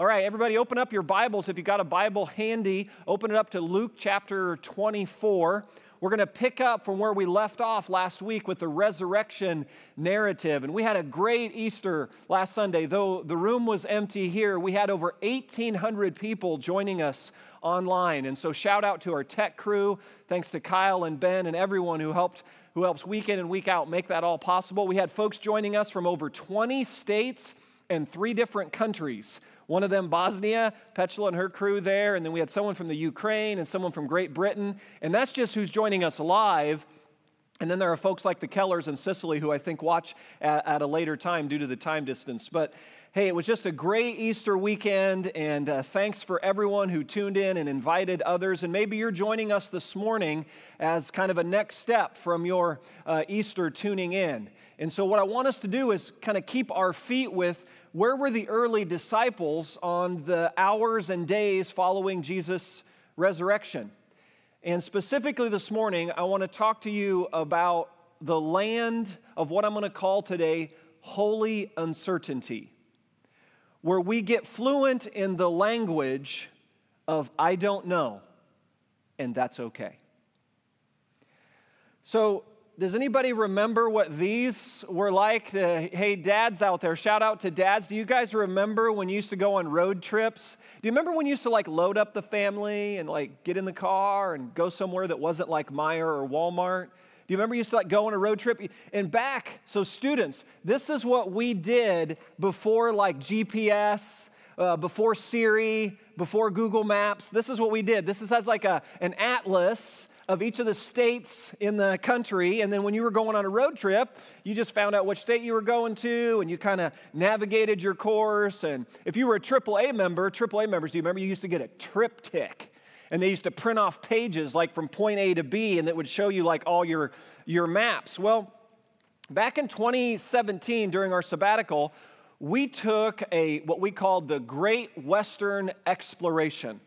All right, everybody, open up your Bibles. If you got a Bible handy, open it up to Luke chapter 24. We're going to pick up from where we left off last week with the resurrection narrative. And we had a great Easter last Sunday. Though the room was empty here, we had over 1,800 people joining us online. And so shout out to our tech crew. Thanks to Kyle and Ben and everyone who helps week in and week out make that all possible. We had folks joining us from over 20 states and 3 different countries. One of them, Bosnia, Petula and her crew there, and then we had someone from the Ukraine and someone from Great Britain, and that's just who's joining us live. And then there are folks like the Kellers in Sicily who I think watch at a later time due to the time distance. But hey, it was just a great Easter weekend, and thanks for everyone who tuned in and invited others. And maybe you're joining us this morning as kind of a next step from your Easter tuning in. And so what I want us to do is kind of keep our feet with where were the early disciples on the hours and days following Jesus' resurrection? And specifically this morning, I want to talk to you about the land of what I'm going to call today holy uncertainty, where we get fluent in the language of I don't know, and that's okay. So, does anybody remember what these were like? Hey, dads out there, shout out to dads. Do you guys remember when you used to go on road trips? Do you remember when you used to like load up the family and like get in the car and go somewhere that wasn't like Meijer or Walmart? Do you remember you used to like go on a road trip? And back, so students, this is what we did before like GPS, before Siri, before Google Maps. This is what we did. This is as like an atlas of each of the states in the country, and then when you were going on a road trip, you just found out which state you were going to, and you kind of navigated your course. And if you were a AAA members, do you remember you used to get a triptych? And they used to print off pages like from point A to B, and it would show you like all your maps. Well, back in 2017 during our sabbatical, we took what we called the Great Western Exploration,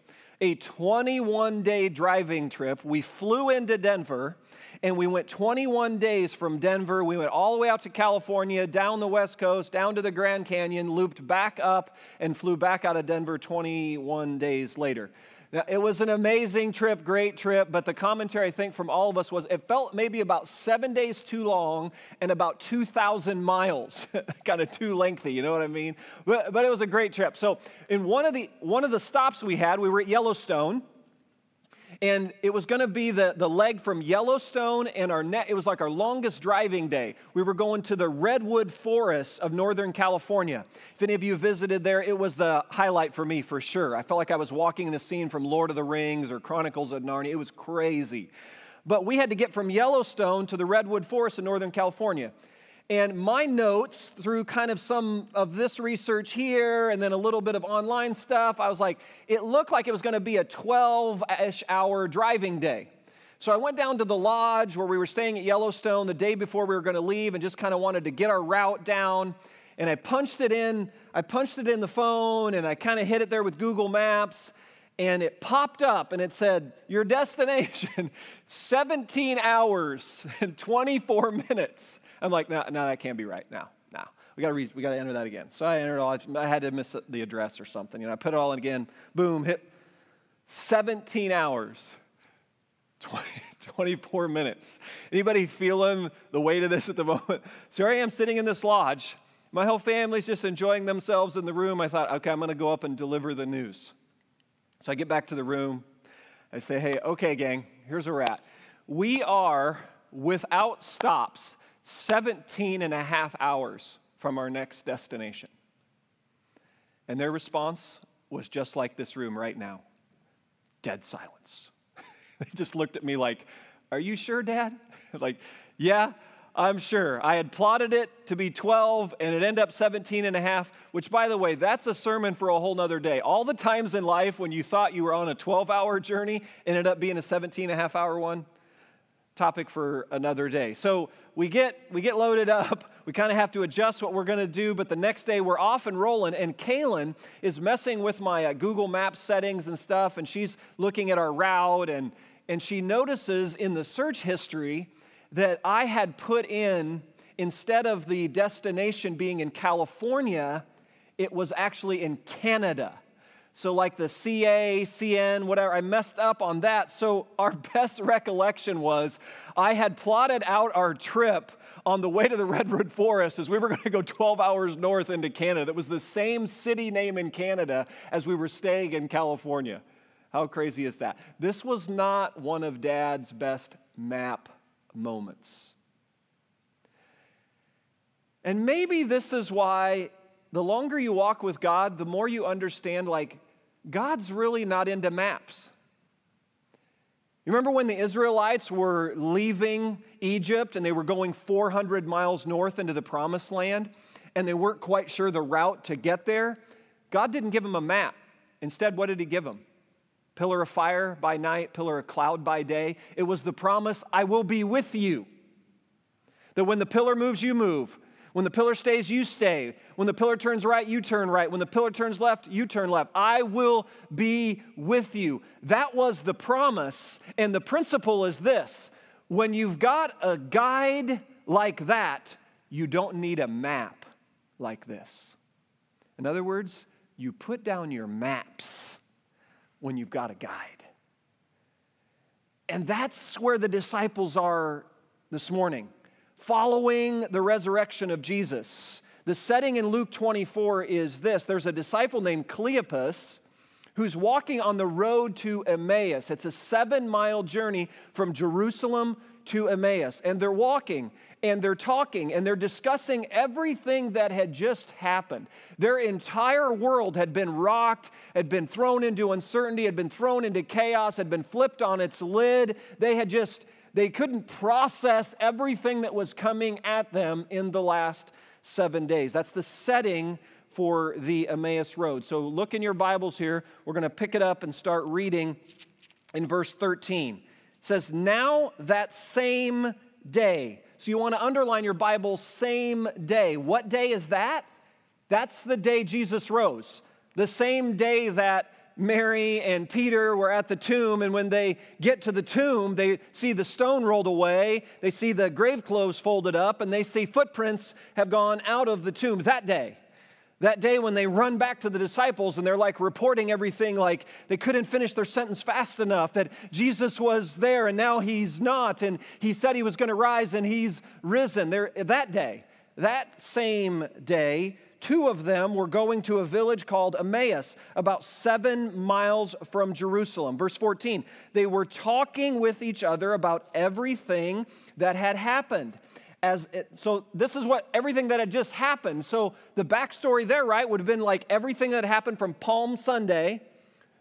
a 21-day driving trip. We flew into Denver, and we went 21 days from Denver. We went all the way out to California, down the West Coast, down to the Grand Canyon, looped back up, and flew back out of Denver 21 days later. Now, it was an amazing trip, great trip, but the commentary, I think, from all of us was it felt maybe about 7 days too long and about 2,000 miles, kind of too lengthy, you know what I mean? But it was a great trip. So in one of the stops we had, we were at Yellowstone, and it was going to be the leg from Yellowstone, and it was like our longest driving day. We were going to the Redwood Forest of Northern California. If any of you visited there, it was the highlight for me for sure. I felt like I was walking in a scene from Lord of the Rings or Chronicles of Narnia. It was crazy. But we had to get from Yellowstone to the Redwood Forest of Northern California. And my notes through kind of some of this research here and then a little bit of online stuff, I was like, it looked like it was going to be a 12-ish hour driving day. So I went down to the lodge where we were staying at Yellowstone the day before we were going to leave and just kind of wanted to get our route down. And I punched it in the phone, and I kind of hit it there with Google Maps, and it popped up and it said, your destination, 17 hours and 24 minutes. I'm like, no, that can't be right. No. We got to enter that again. So I entered all. I had to miss the address or something. You know, I put it all in again. Boom, hit 17 hours, 24 minutes. Anybody feeling the weight of this at the moment? So here I am sitting in this lodge. My whole family's just enjoying themselves in the room. I thought, okay, I'm going to go up and deliver the news. So I get back to the room. I say, hey, okay, gang, here's a rat. We are without stops 17 and a half hours from our next destination. And their response was just like this room right now, dead silence. They just looked at me like, are you sure, Dad? Like, yeah, I'm sure. I had plotted it to be 12, and it ended up 17 and a half, which, by the way, that's a sermon for a whole nother day. All the times in life when you thought you were on a 12-hour journey, ended up being a 17 and a half hour one. Topic for another day. So we get loaded up. We kind of have to adjust what we're going to do, but the next day we're off and rolling, and Kaylin is messing with my Google Maps settings and stuff, and she's looking at our route, and she notices in the search history that I had put in, instead of the destination being in California, It was actually in Canada. So like the CA, CN, whatever, I messed up on that. So our best recollection was I had plotted out our trip on the way to the Redwood Forest as we were going to go 12 hours north into Canada. That was the same city name in Canada as we were staying in California. How crazy is that? This was not one of Dad's best map moments. And maybe this is why the longer you walk with God, the more you understand, like, God's really not into maps. You remember when the Israelites were leaving Egypt and they were going 400 miles north into the Promised Land and they weren't quite sure the route to get there? God didn't give them a map. Instead, what did he give them? Pillar of fire by night, pillar of cloud by day. It was the promise, I will be with you. That when the pillar moves, you move. When the pillar stays, you stay. When the pillar turns right, you turn right. When the pillar turns left, you turn left. I will be with you. That was the promise. And the principle is this. When you've got a guide like that, you don't need a map like this. In other words, you put down your maps when you've got a guide. And that's where the disciples are this morning. Following the resurrection of Jesus. The setting in Luke 24 is this. There's a disciple named Cleopas who's walking on the road to Emmaus. It's a 7-mile journey from Jerusalem to Emmaus. And they're walking and they're talking and they're discussing everything that had just happened. Their entire world had been rocked, had been thrown into uncertainty, had been thrown into chaos, had been flipped on its lid. They couldn't process everything that was coming at them in the last 7 days. That's the setting for the Emmaus Road. So look in your Bibles here. We're going to pick it up and start reading in verse 13. It says, now that same day. So you want to underline your Bible, same day. What day is that? That's the day Jesus rose. The same day that Mary and Peter were at the tomb, and when they get to the tomb, they see the stone rolled away, they see the grave clothes folded up, and they see footprints have gone out of the tomb that day when they run back to the disciples and they're like reporting everything, like they couldn't finish their sentence fast enough, that Jesus was there and now he's not, and he said he was going to rise and he's risen. That same day, two of them were going to a village called Emmaus, about 7 miles from Jerusalem. Verse 14, they were talking with each other about everything that had happened. So this is what everything that had just happened. So the backstory there, right, would have been like everything that happened from Palm Sunday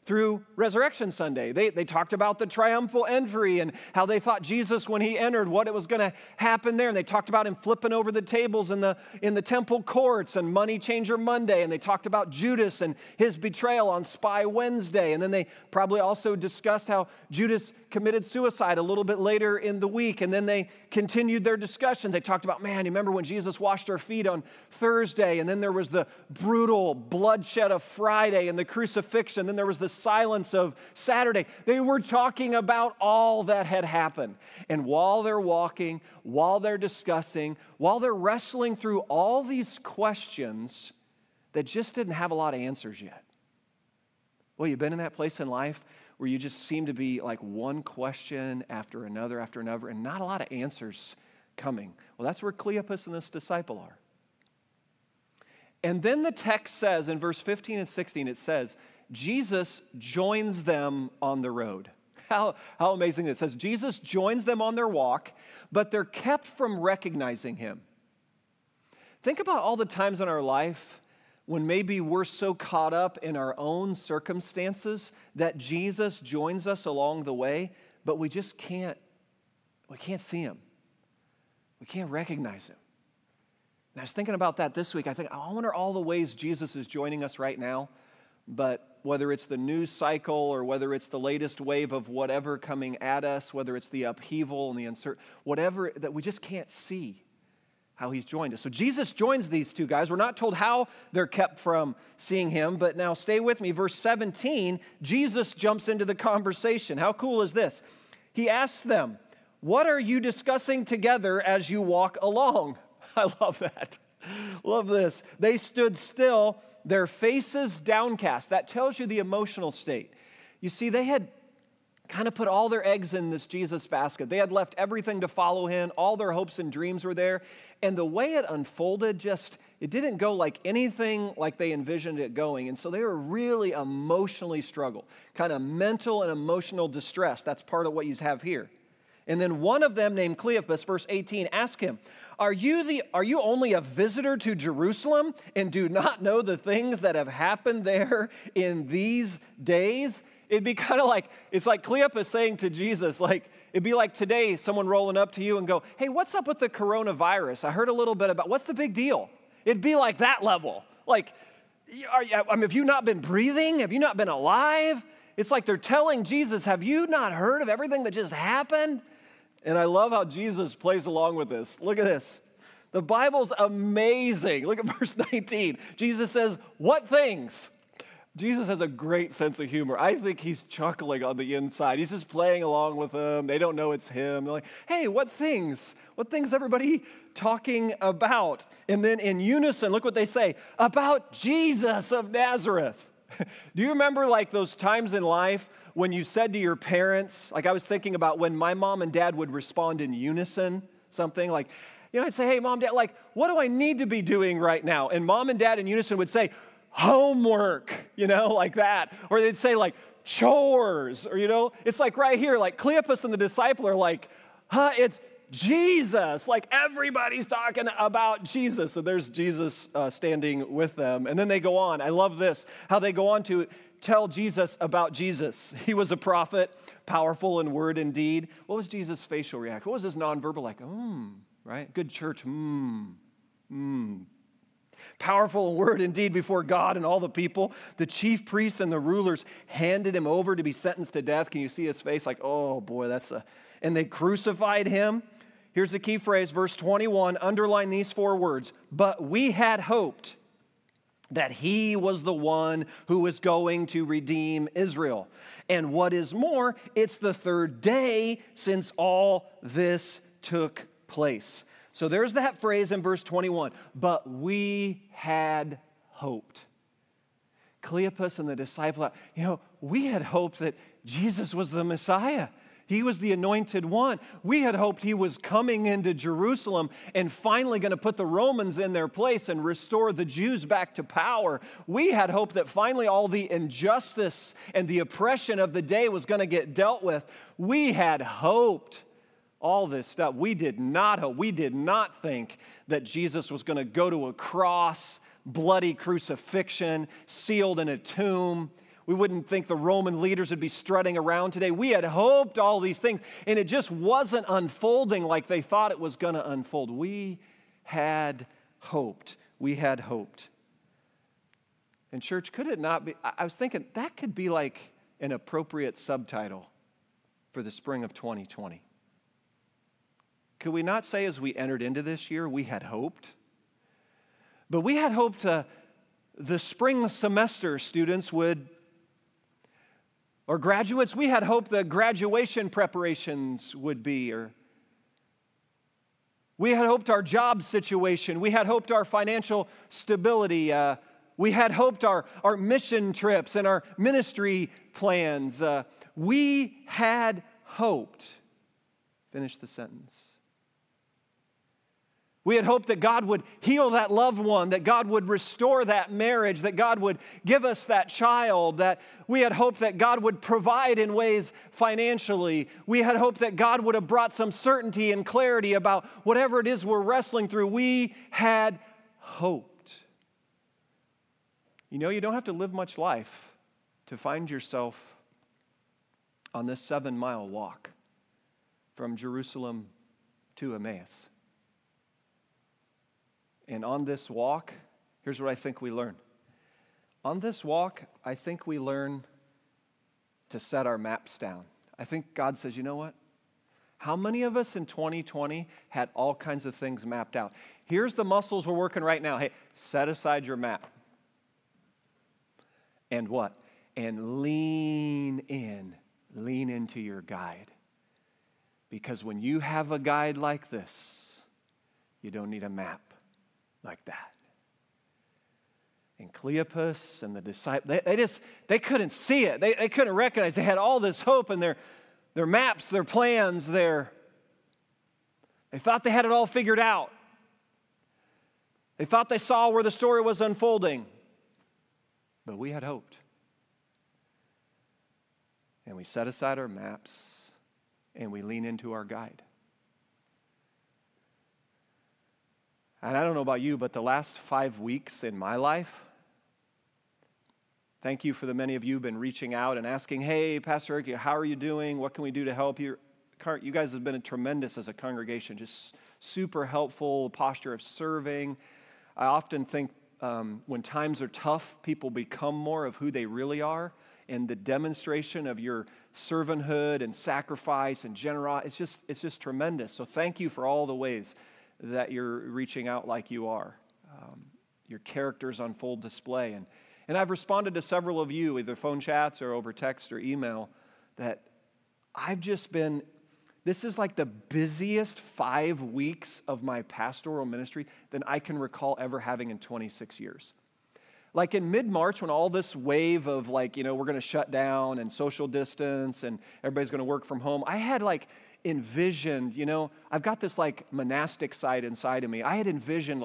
through Resurrection Sunday. They talked about the triumphal entry and how they thought Jesus, when he entered, what it was going to happen there. And they talked about him flipping over the tables in the temple courts and Money Changer Monday. And they talked about Judas and his betrayal on Spy Wednesday. And then they probably also discussed how Judas committed suicide a little bit later in the week. And then they continued their discussions. They talked about, man, you remember when Jesus washed our feet on Thursday? And then there was the brutal bloodshed of Friday and the crucifixion. Then there was the silence of Saturday. They were talking about all that had happened. And while they're walking, while they're discussing, while they're wrestling through all these questions that just didn't have a lot of answers yet. Well, you've been in that place in life where you just seem to be like one question after another, and not a lot of answers coming. Well, that's where Cleopas and this disciple are. And then the text says, in verse 15 and 16, it says, Jesus joins them on the road. How amazing that it says, Jesus joins them on their walk, but they're kept from recognizing him. Think about all the times in our life when maybe we're so caught up in our own circumstances that Jesus joins us along the way, but we can't see him. We can't recognize him. And I was thinking about that this week. I wonder all the ways Jesus is joining us right now, but whether it's the news cycle or whether it's the latest wave of whatever coming at us, whether it's the upheaval and the uncertainty, whatever, that we just can't see how he's joined us. So Jesus joins these two guys. We're not told how they're kept from seeing him, but now stay with me. Verse 17, Jesus jumps into the conversation. How cool is this? He asks them, what are you discussing together as you walk along? I love that. Love this. They stood still, their faces downcast. That tells you the emotional state. You see, they had kind of put all their eggs in this Jesus basket. They had left everything to follow him. All their hopes and dreams were there. And the way it unfolded just, it didn't go like anything like they envisioned it going. And so they were really emotionally struggled, kind of mental and emotional distress. That's part of what you have here. And then one of them named Cleopas, verse 18, asked him, Are you only a visitor to Jerusalem and do not know the things that have happened there in these days? It'd be kind of like, it's like Cleopas saying to Jesus, like, it'd be like today someone rolling up to you and go, hey, what's up with the coronavirus? I heard a little bit about, what's the big deal? It'd be like that level. Like, have you not been breathing? Have you not been alive? It's like they're telling Jesus, have you not heard of everything that just happened? And I love how Jesus plays along with this. Look at this. The Bible's amazing. Look at verse 19. Jesus says, what things? Jesus has a great sense of humor. I think he's chuckling on the inside. He's just playing along with them. They don't know it's him. They're like, hey, what things? What things everybody talking about? And then in unison, look what they say, about Jesus of Nazareth. Do you remember like those times in life when you said to your parents, like I was thinking about when my mom and dad would respond in unison, something like, you know, I'd say, hey, mom, dad, like, what do I need to be doing right now? And mom and dad in unison would say, homework, you know, like that. Or they'd say like chores, or, you know, it's like right here, like Cleopas and the disciple are like, it's Jesus. Like everybody's talking about Jesus. So there's Jesus standing with them. And then they go on. I love this, how they go on to tell Jesus about Jesus. He was a prophet, powerful in word and deed. What was Jesus' facial reaction? What was his nonverbal like? Right? Good church. Powerful in word and deed before God and all the people. The chief priests and the rulers handed him over to be sentenced to death. Can you see his face? Like, oh boy, and they crucified him. Here's the key phrase, verse 21, underline these four words. But we had hoped that he was the one who was going to redeem Israel. And what is more, it's the third day since all this took place. So there's that phrase in verse 21, but we had hoped. Cleopas and the disciple, you know, we had hoped that Jesus was the Messiah. He was the anointed one. We had hoped he was coming into Jerusalem and finally going to put the Romans in their place and restore the Jews back to power. We had hoped that finally all the injustice and the oppression of the day was going to get dealt with. We had hoped all this stuff. We did not hope. We did not think that Jesus was going to go to a cross, bloody crucifixion, sealed in a tomb. We wouldn't think the Roman leaders would be strutting around today. We had hoped all these things, and it just wasn't unfolding like they thought it was going to unfold. We had hoped. We had hoped. And church, could it not be? I was thinking that could be like an appropriate subtitle for the spring of 2020. Could we not say as we entered into this year, we had hoped? But we had hoped the spring semester students would, or graduates, we had hoped the graduation preparations would be, or we had hoped our job situation, we had hoped our financial stability, we had hoped our mission trips and our ministry plans. We had hoped. Finish the sentence. We had hoped that God would heal that loved one, that God would restore that marriage, that God would give us that child, that we had hoped that God would provide in ways financially. We had hoped that God would have brought some certainty and clarity about whatever it is we're wrestling through. We had hoped. You know, you don't have to live much life to find yourself on this 7-mile walk from Jerusalem to Emmaus. And on this walk, here's what I think we learn. On this walk, I think we learn to set our maps down. I think God says, you know what? How many of us in 2020 had all kinds of things mapped out? Here's the muscles we're working right now. Hey, set aside your map. And what? And lean in. Lean into your guide. Because when you have a guide like this, you don't need a map. like that. And Cleopas and the disciples, they couldn't see it. They couldn't recognize. They had all this hope in their maps, their plans, they thought they had it all figured out. They thought they saw where the story was unfolding. But we had hoped. And we set aside our maps and we lean into our guide. And I don't know about you, but the last 5 weeks in my life, thank you for the many of you who've been reaching out and asking, hey, Pastor Eric, how are you doing? What can we do to help you? You guys have been tremendous as a congregation, just super helpful, posture of serving. I often think when times are tough, people become more of who they really are. And the demonstration of your servanthood and sacrifice and generosity, it's just tremendous. So thank you for all the ways that you're reaching out like you are. Your character's on full display. And I've responded to several of you, either phone chats or over text or email, that I've just been, this is like the busiest 5 weeks of my pastoral ministry than I can recall ever having in 26 years. Like in mid-March, when all this wave of we're going to shut down and social distance and everybody's going to work from home, I had envisioned, I've got this monastic side inside of me. I had envisioned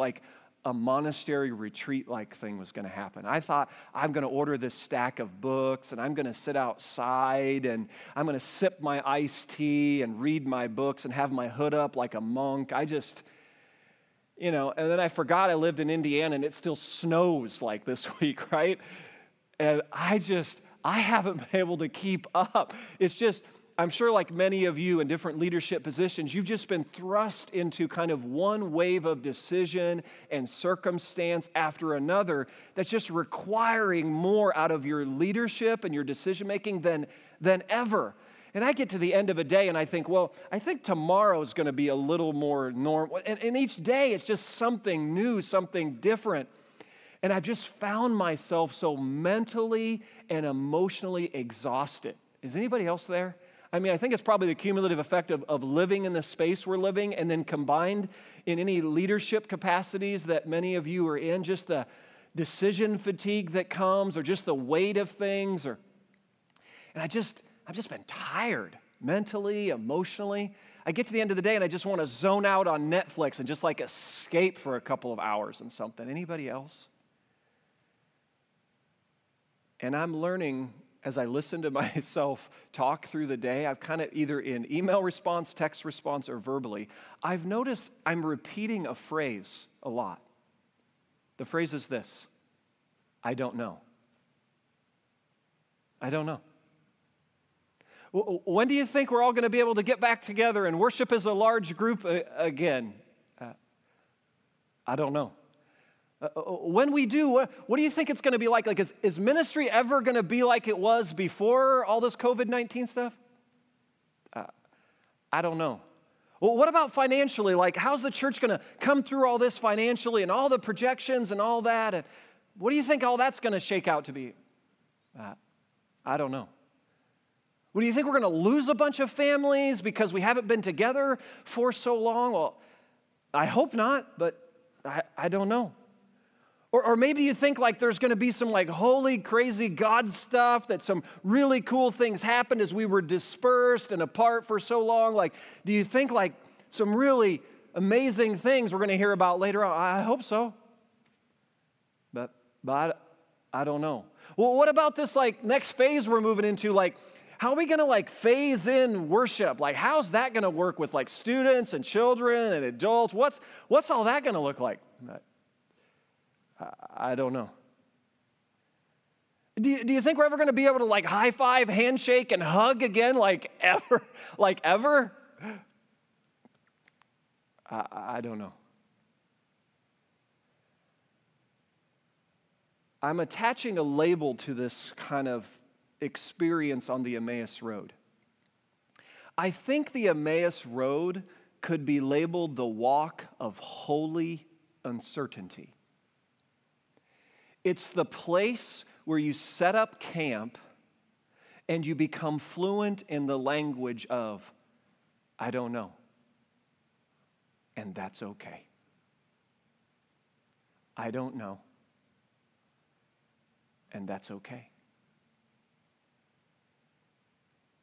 a monastery retreat thing was going to happen. I thought, I'm going to order this stack of books and I'm going to sit outside and I'm going to sip my iced tea and read my books and have my hood up like a monk. I just... and then I forgot I lived in Indiana and it still snows this week, right? And I haven't been able to keep up. It's just, I'm sure many of you in different leadership positions, you've just been thrust into kind of one wave of decision and circumstance after another that's just requiring more out of your leadership and your decision-making than ever. And I get to the end of a day and I think, I think tomorrow's going to be a little more normal. And each day it's just something new, something different. And I've just found myself so mentally and emotionally exhausted. Is anybody else there? I mean, I think it's probably the cumulative effect of living in the space we're living and then combined in any leadership capacities that many of you are in, just the decision fatigue that comes or just the weight of things. I've just been tired mentally, emotionally. I get to the end of the day and I just want to zone out on Netflix and just escape for a couple of hours and something. Anybody else? And I'm learning as I listen to myself talk through the day, I've kind of either in email response, text response, or verbally, I've noticed I'm repeating a phrase a lot. The phrase is this: I don't know. I don't know. When do you think we're all going to be able to get back together and worship as a large group again? I don't know. When we do, what do you think it's going to be like? Is ministry ever going to be like it was before all this COVID-19 stuff? I don't know. Well, what about financially? How's the church going to come through all this financially and all the projections and all that? And what do you think all that's going to shake out to be? I don't know. Well, do you think we're going to lose a bunch of families because we haven't been together for so long? Well, I hope not, but I don't know. Or maybe you think there's going to be some holy, crazy God stuff, that some really cool things happened as we were dispersed and apart for so long. Do you think some really amazing things we're going to hear about later on? I hope so, but I don't know. Well, what about this next phase we're moving into? How are we going to phase in worship? How's that going to work with students and children and adults? What's all that going to look like? I don't know. Do you think we're ever going to be able to high five, handshake, and hug again ever? Ever? I don't know. I'm attaching a label to this kind of experience on the Emmaus Road. I think the Emmaus Road could be labeled the walk of holy uncertainty. It's the place where you set up camp and you become fluent in the language of, I don't know. And that's okay. I don't know. And that's okay.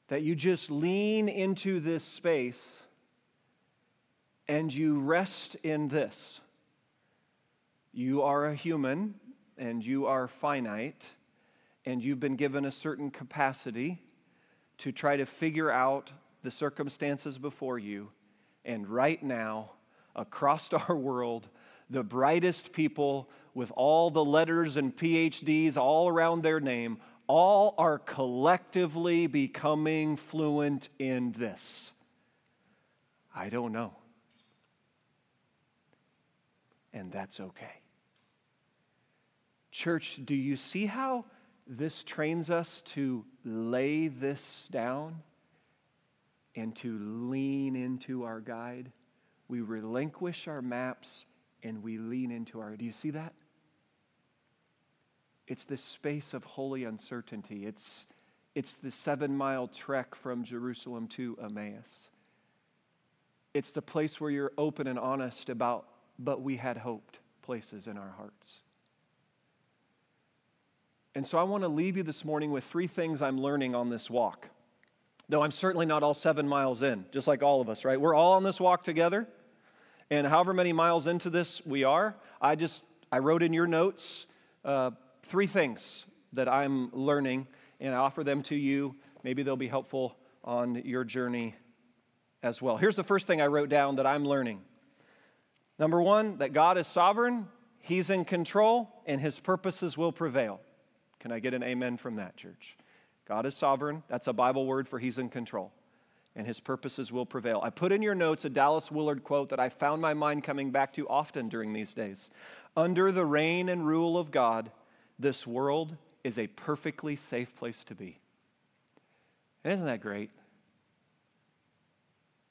That you just lean into this space and you rest in this. You are a human and you are finite and you've been given a certain capacity to try to figure out the circumstances before you. And right now, across our world, the brightest people with all the letters and PhDs all around their name, all are collectively becoming fluent in this. I don't know. And that's okay. Church, do you see how this trains us to lay this down and to lean into our guide? We relinquish our maps and we lean into our... Do you see that? It's this space of holy uncertainty. It's the 7-mile trek from Jerusalem to Emmaus. It's the place where you're open and honest about but we had hoped places in our hearts. And so I want to leave you this morning with 3 things I'm learning on this walk. Though I'm certainly not all 7 miles in, just like all of us, right? We're all on this walk together. And however many miles into this we are, I wrote in your notes 3 things that I'm learning, and I offer them to you. Maybe they'll be helpful on your journey as well. Here's the first thing I wrote down that I'm learning. Number 1, that God is sovereign, He's in control, and His purposes will prevail. Can I get an amen from that, church? God is sovereign. That's a Bible word for He's in control, and His purposes will prevail. I put in your notes a Dallas Willard quote that I found my mind coming back to often during these days. Under the reign and rule of God, this world is a perfectly safe place to be. And isn't that great?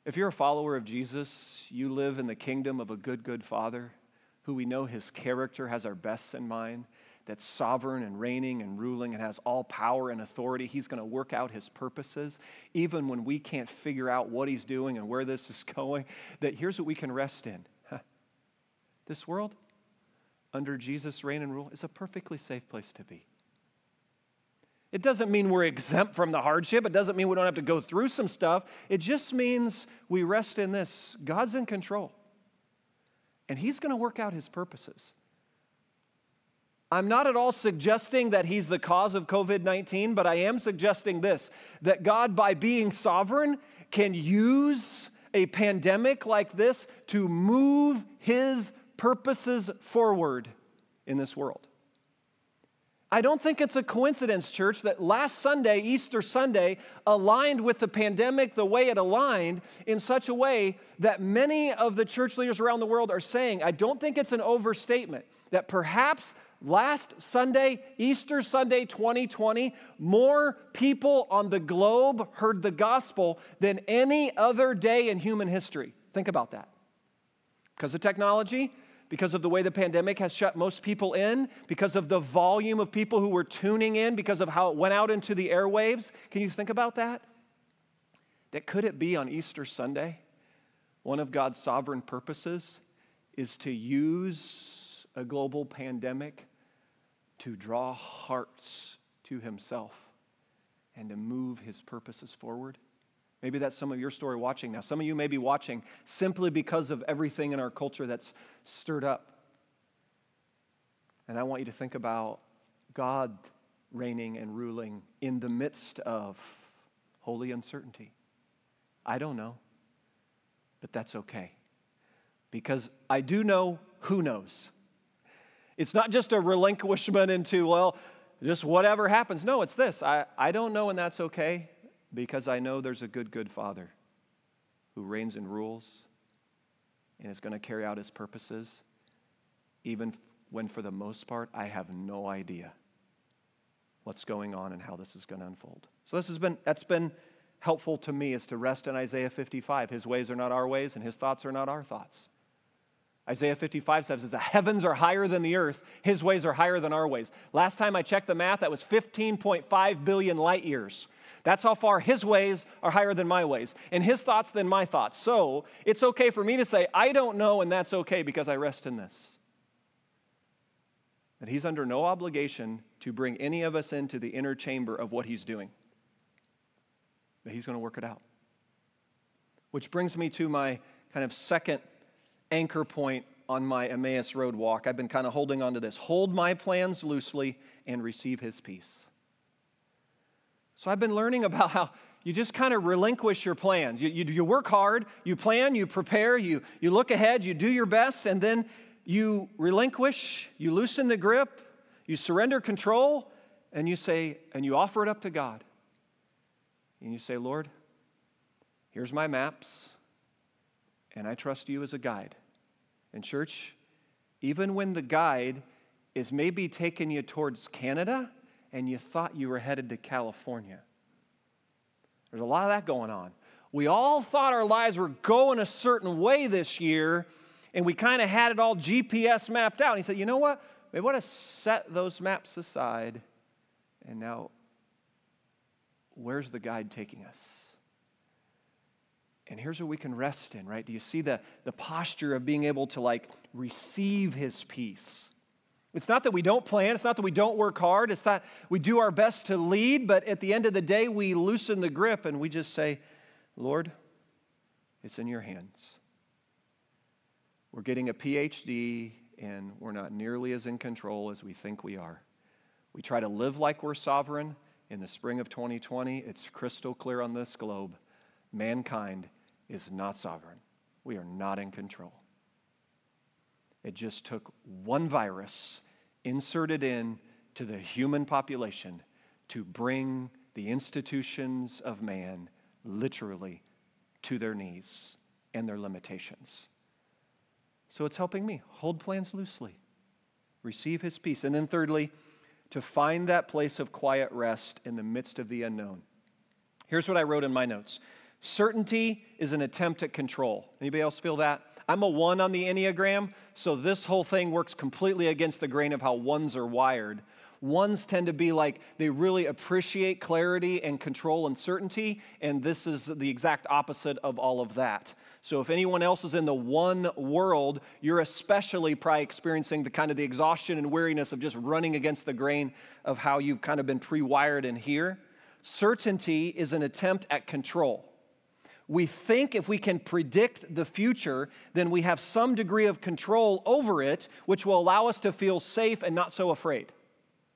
If you're a follower of Jesus, you live in the kingdom of a good, good Father who we know His character has our best in mind, that's sovereign and reigning and ruling and has all power and authority. He's going to work out His purposes, even when we can't figure out what He's doing and where this is going, that here's what we can rest in. This world, under Jesus' reign and rule, is a perfectly safe place to be. It doesn't mean we're exempt from the hardship. It doesn't mean we don't have to go through some stuff. It just means we rest in this. God's in control. And He's going to work out His purposes. I'm not at all suggesting that He's the cause of COVID-19, but I am suggesting this, that God, by being sovereign, can use a pandemic like this to move His purposes forward in this world. I don't think it's a coincidence, church, that last Sunday, Easter Sunday, aligned with the pandemic the way it aligned in such a way that many of the church leaders around the world are saying, I don't think it's an overstatement, that perhaps last Sunday, Easter Sunday 2020, more people on the globe heard the gospel than any other day in human history. Think about that. Because of technology, because of the way the pandemic has shut most people in, because of the volume of people who were tuning in, because of how it went out into the airwaves. Can you think about that? That could it be on Easter Sunday, one of God's sovereign purposes is to use a global pandemic to draw hearts to Himself and to move His purposes forward? Maybe that's some of your story watching now. Some of you may be watching simply because of everything in our culture that's stirred up. And I want you to think about God reigning and ruling in the midst of holy uncertainty. I don't know, but that's okay. Because I do know who knows. It's not just a relinquishment into, well, just whatever happens. No, it's this. I don't know, and that's okay. Because I know there's a good, good Father who reigns and rules and is going to carry out His purposes, even when for the most part I have no idea what's going on and how this is going to unfold. So that's been helpful to me, is to rest in Isaiah 55. His ways are not our ways and His thoughts are not our thoughts. Isaiah 55 says, the heavens are higher than the earth, His ways are higher than our ways. Last time I checked the math, that was 15.5 billion light years. That's how far His ways are higher than my ways, and His thoughts than my thoughts. So it's okay for me to say, I don't know, and that's okay because I rest in this. that he's under no obligation to bring any of us into the inner chamber of what he's doing. But he's going to work it out. Which brings me to my kind of second anchor point on my Emmaus road walk. I've been kind of holding on to this. Hold my plans loosely and receive his peace. So I've been learning about how you just kind of relinquish your plans. You work hard, you plan, you prepare, you look ahead, you do your best, and then you relinquish, you loosen the grip, you surrender control, and you say, and you offer it up to God. And you say, Lord, here's my maps, and I trust you as a guide. And church, even when the guide is maybe taking you towards Canada and you thought you were headed to California, there's a lot of that going on. We all thought our lives were going a certain way this year, and we kind of had it all GPS mapped out. And he said, you know what? Maybe we ought to set those maps aside, and now where's the guide taking us? And here's what we can rest in, right? Do you see the posture of being able to, like, receive his peace? It's not that we don't plan. It's not that we don't work hard. It's that we do our best to lead, but at the end of the day, we loosen the grip and we just say, Lord, it's in your hands. We're getting a PhD, and we're not nearly as in control as we think we are. We try to live like we're sovereign. In the spring of 2020, it's crystal clear on this globe. Mankind is not sovereign. We are not in control. It just took one virus inserted in to the human population to bring the institutions of man literally to their knees and their limitations. So it's helping me hold plans loosely, receive his peace. And then thirdly, to find that place of quiet rest in the midst of the unknown. Here's what I wrote in my notes. Certainty is an attempt at control. Anybody else feel that? I'm a 1 on the Enneagram, so this whole thing works completely against the grain of how 1s are wired. 1s tend to be like, they really appreciate clarity and control and certainty, and this is the exact opposite of all of that. So if anyone else is in the 1 world, you're especially probably experiencing the kind of the exhaustion and weariness of just running against the grain of how you've kind of been pre-wired in here. Certainty is an attempt at control. We think if we can predict the future, then we have some degree of control over it, which will allow us to feel safe and not so afraid.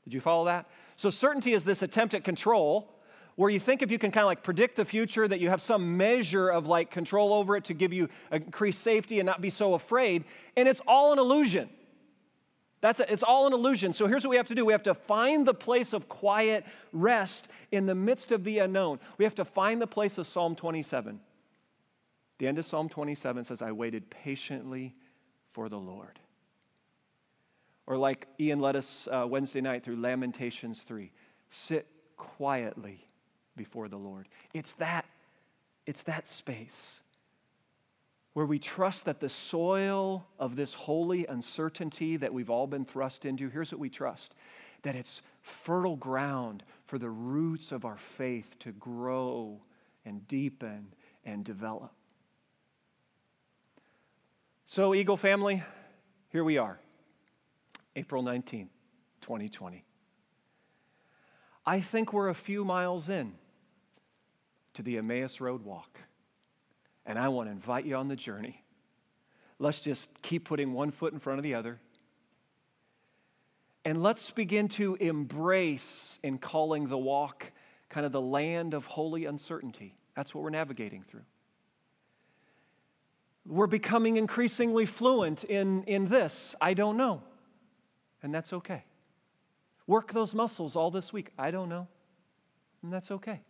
Did you follow that? So certainty is this attempt at control where you think if you can kind of like predict the future, that you have some measure of like control over it to give you increased safety and not be so afraid. And it's all an illusion. It's all an illusion. So here's what we have to do. We have to find the place of quiet rest in the midst of the unknown. We have to find the place of Psalm 27. The end of Psalm 27 says, I waited patiently for the Lord. Or like Ian led us Wednesday night through Lamentations 3, sit quietly before the Lord. It's that space where we trust that the soil of this holy uncertainty that we've all been thrust into, here's what we trust, that it's fertile ground for the roots of our faith to grow and deepen and develop. So, Eagle family, here we are, April 19th, 2020. I think we're a few miles in to the Emmaus Road Walk. And I want to invite you on the journey. Let's just keep putting one foot in front of the other. And let's begin to embrace, in calling the walk, kind of the land of holy uncertainty. That's what we're navigating through. We're becoming increasingly fluent in this. I don't know. And that's okay. Work those muscles all this week. I don't know. And that's okay.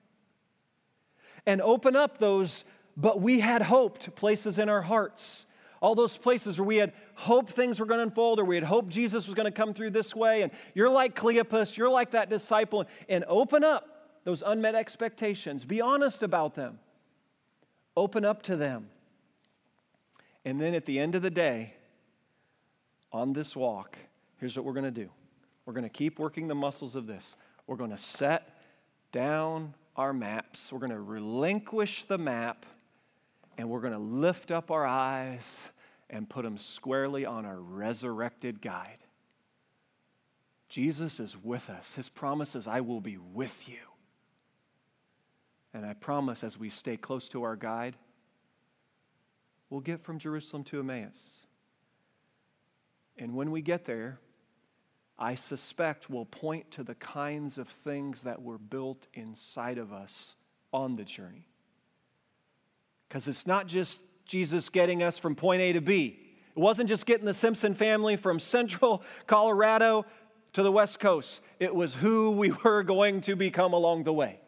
And open up those but we had hoped places in our hearts. All those places where we had hoped things were going to unfold, or we had hoped Jesus was going to come through this way, and you're like Cleopas, you're like that disciple, and open up those unmet expectations. Be honest about them. Open up to them. And then at the end of the day, on this walk, here's what we're going to do. We're going to keep working the muscles of this. We're going to set down our maps. We're going to relinquish the map. And we're going to lift up our eyes and put them squarely on our resurrected guide. Jesus is with us. His promise is, I will be with you. And I promise as we stay close to our guide, we'll get from Jerusalem to Emmaus. And when we get there, I suspect we'll point to the kinds of things that were built inside of us on the journey. Because it's not just Jesus getting us from point A to B. It wasn't just getting the Simpson family from central Colorado to the West Coast. It was who we were going to become along the way.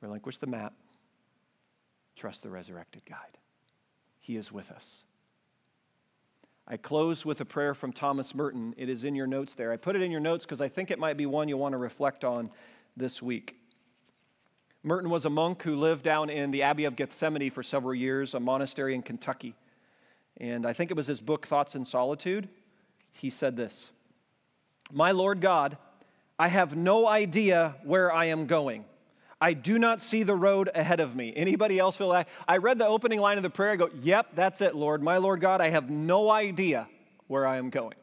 Relinquish the map. Trust the resurrected guide. He is with us. I close with a prayer from Thomas Merton. It is in your notes there. I put it in your notes because I think it might be one you'll want to reflect on this week. Merton was a monk who lived down in the Abbey of Gethsemane for several years, a monastery in Kentucky. And I think it was his book, Thoughts in Solitude. He said this, "My Lord God, I have no idea where I am going. I do not see the road ahead of me." Anybody else feel that? I read the opening line of the prayer. I go, yep, that's it, Lord. My Lord God, I have no idea where I am going.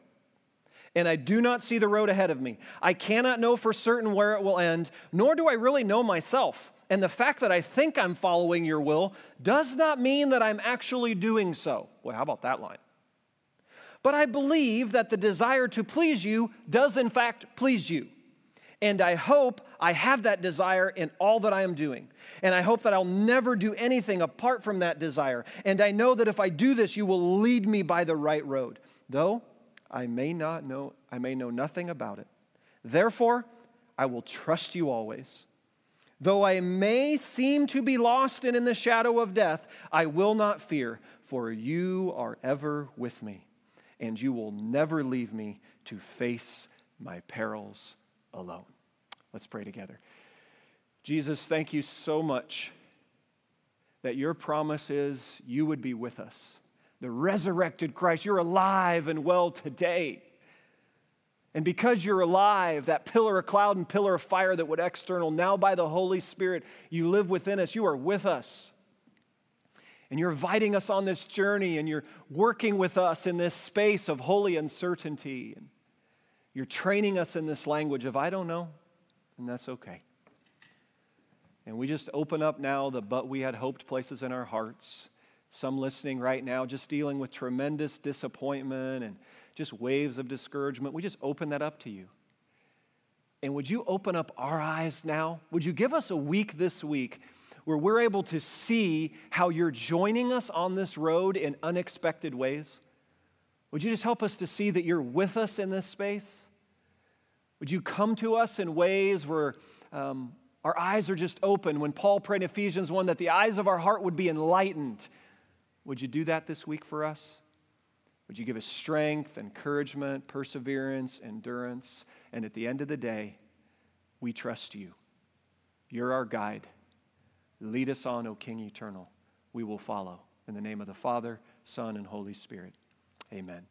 And I do not see the road ahead of me. I cannot know for certain where it will end, nor do I really know myself. And the fact that I think I'm following your will does not mean that I'm actually doing so. Well, how about that line? But I believe that the desire to please you does in fact please you. And I hope I have that desire in all that I am doing. And I hope that I'll never do anything apart from that desire. And I know that if I do this, you will lead me by the right road, though I may know nothing about it. Therefore, I will trust you always. Though I may seem to be lost and in the shadow of death, I will not fear, for you are ever with me, and you will never leave me to face my perils alone. Let's pray together. Jesus, thank you so much that your promise is you would be with us. The resurrected Christ, you're alive and well today. And because you're alive, that pillar of cloud and pillar of fire that would external, now by the Holy Spirit, you live within us. You are with us. And you're inviting us on this journey, and you're working with us in this space of holy uncertainty. And you're training us in this language of, I don't know. And that's okay. And we just open up now the but we had hoped places in our hearts. Some listening right now just dealing with tremendous disappointment and just waves of discouragement. We just open that up to you. And would you open up our eyes now? Would you give us a week this week where we're able to see how you're joining us on this road in unexpected ways? Would you just help us to see that you're with us in this space? Would you come to us in ways where our eyes are just open? When Paul prayed in Ephesians 1 that the eyes of our heart would be enlightened, would you do that this week for us? Would you give us strength, encouragement, perseverance, endurance? And at the end of the day, we trust you. You're our guide. Lead us on, O King Eternal. We will follow. In the name of the Father, Son, and Holy Spirit. Amen.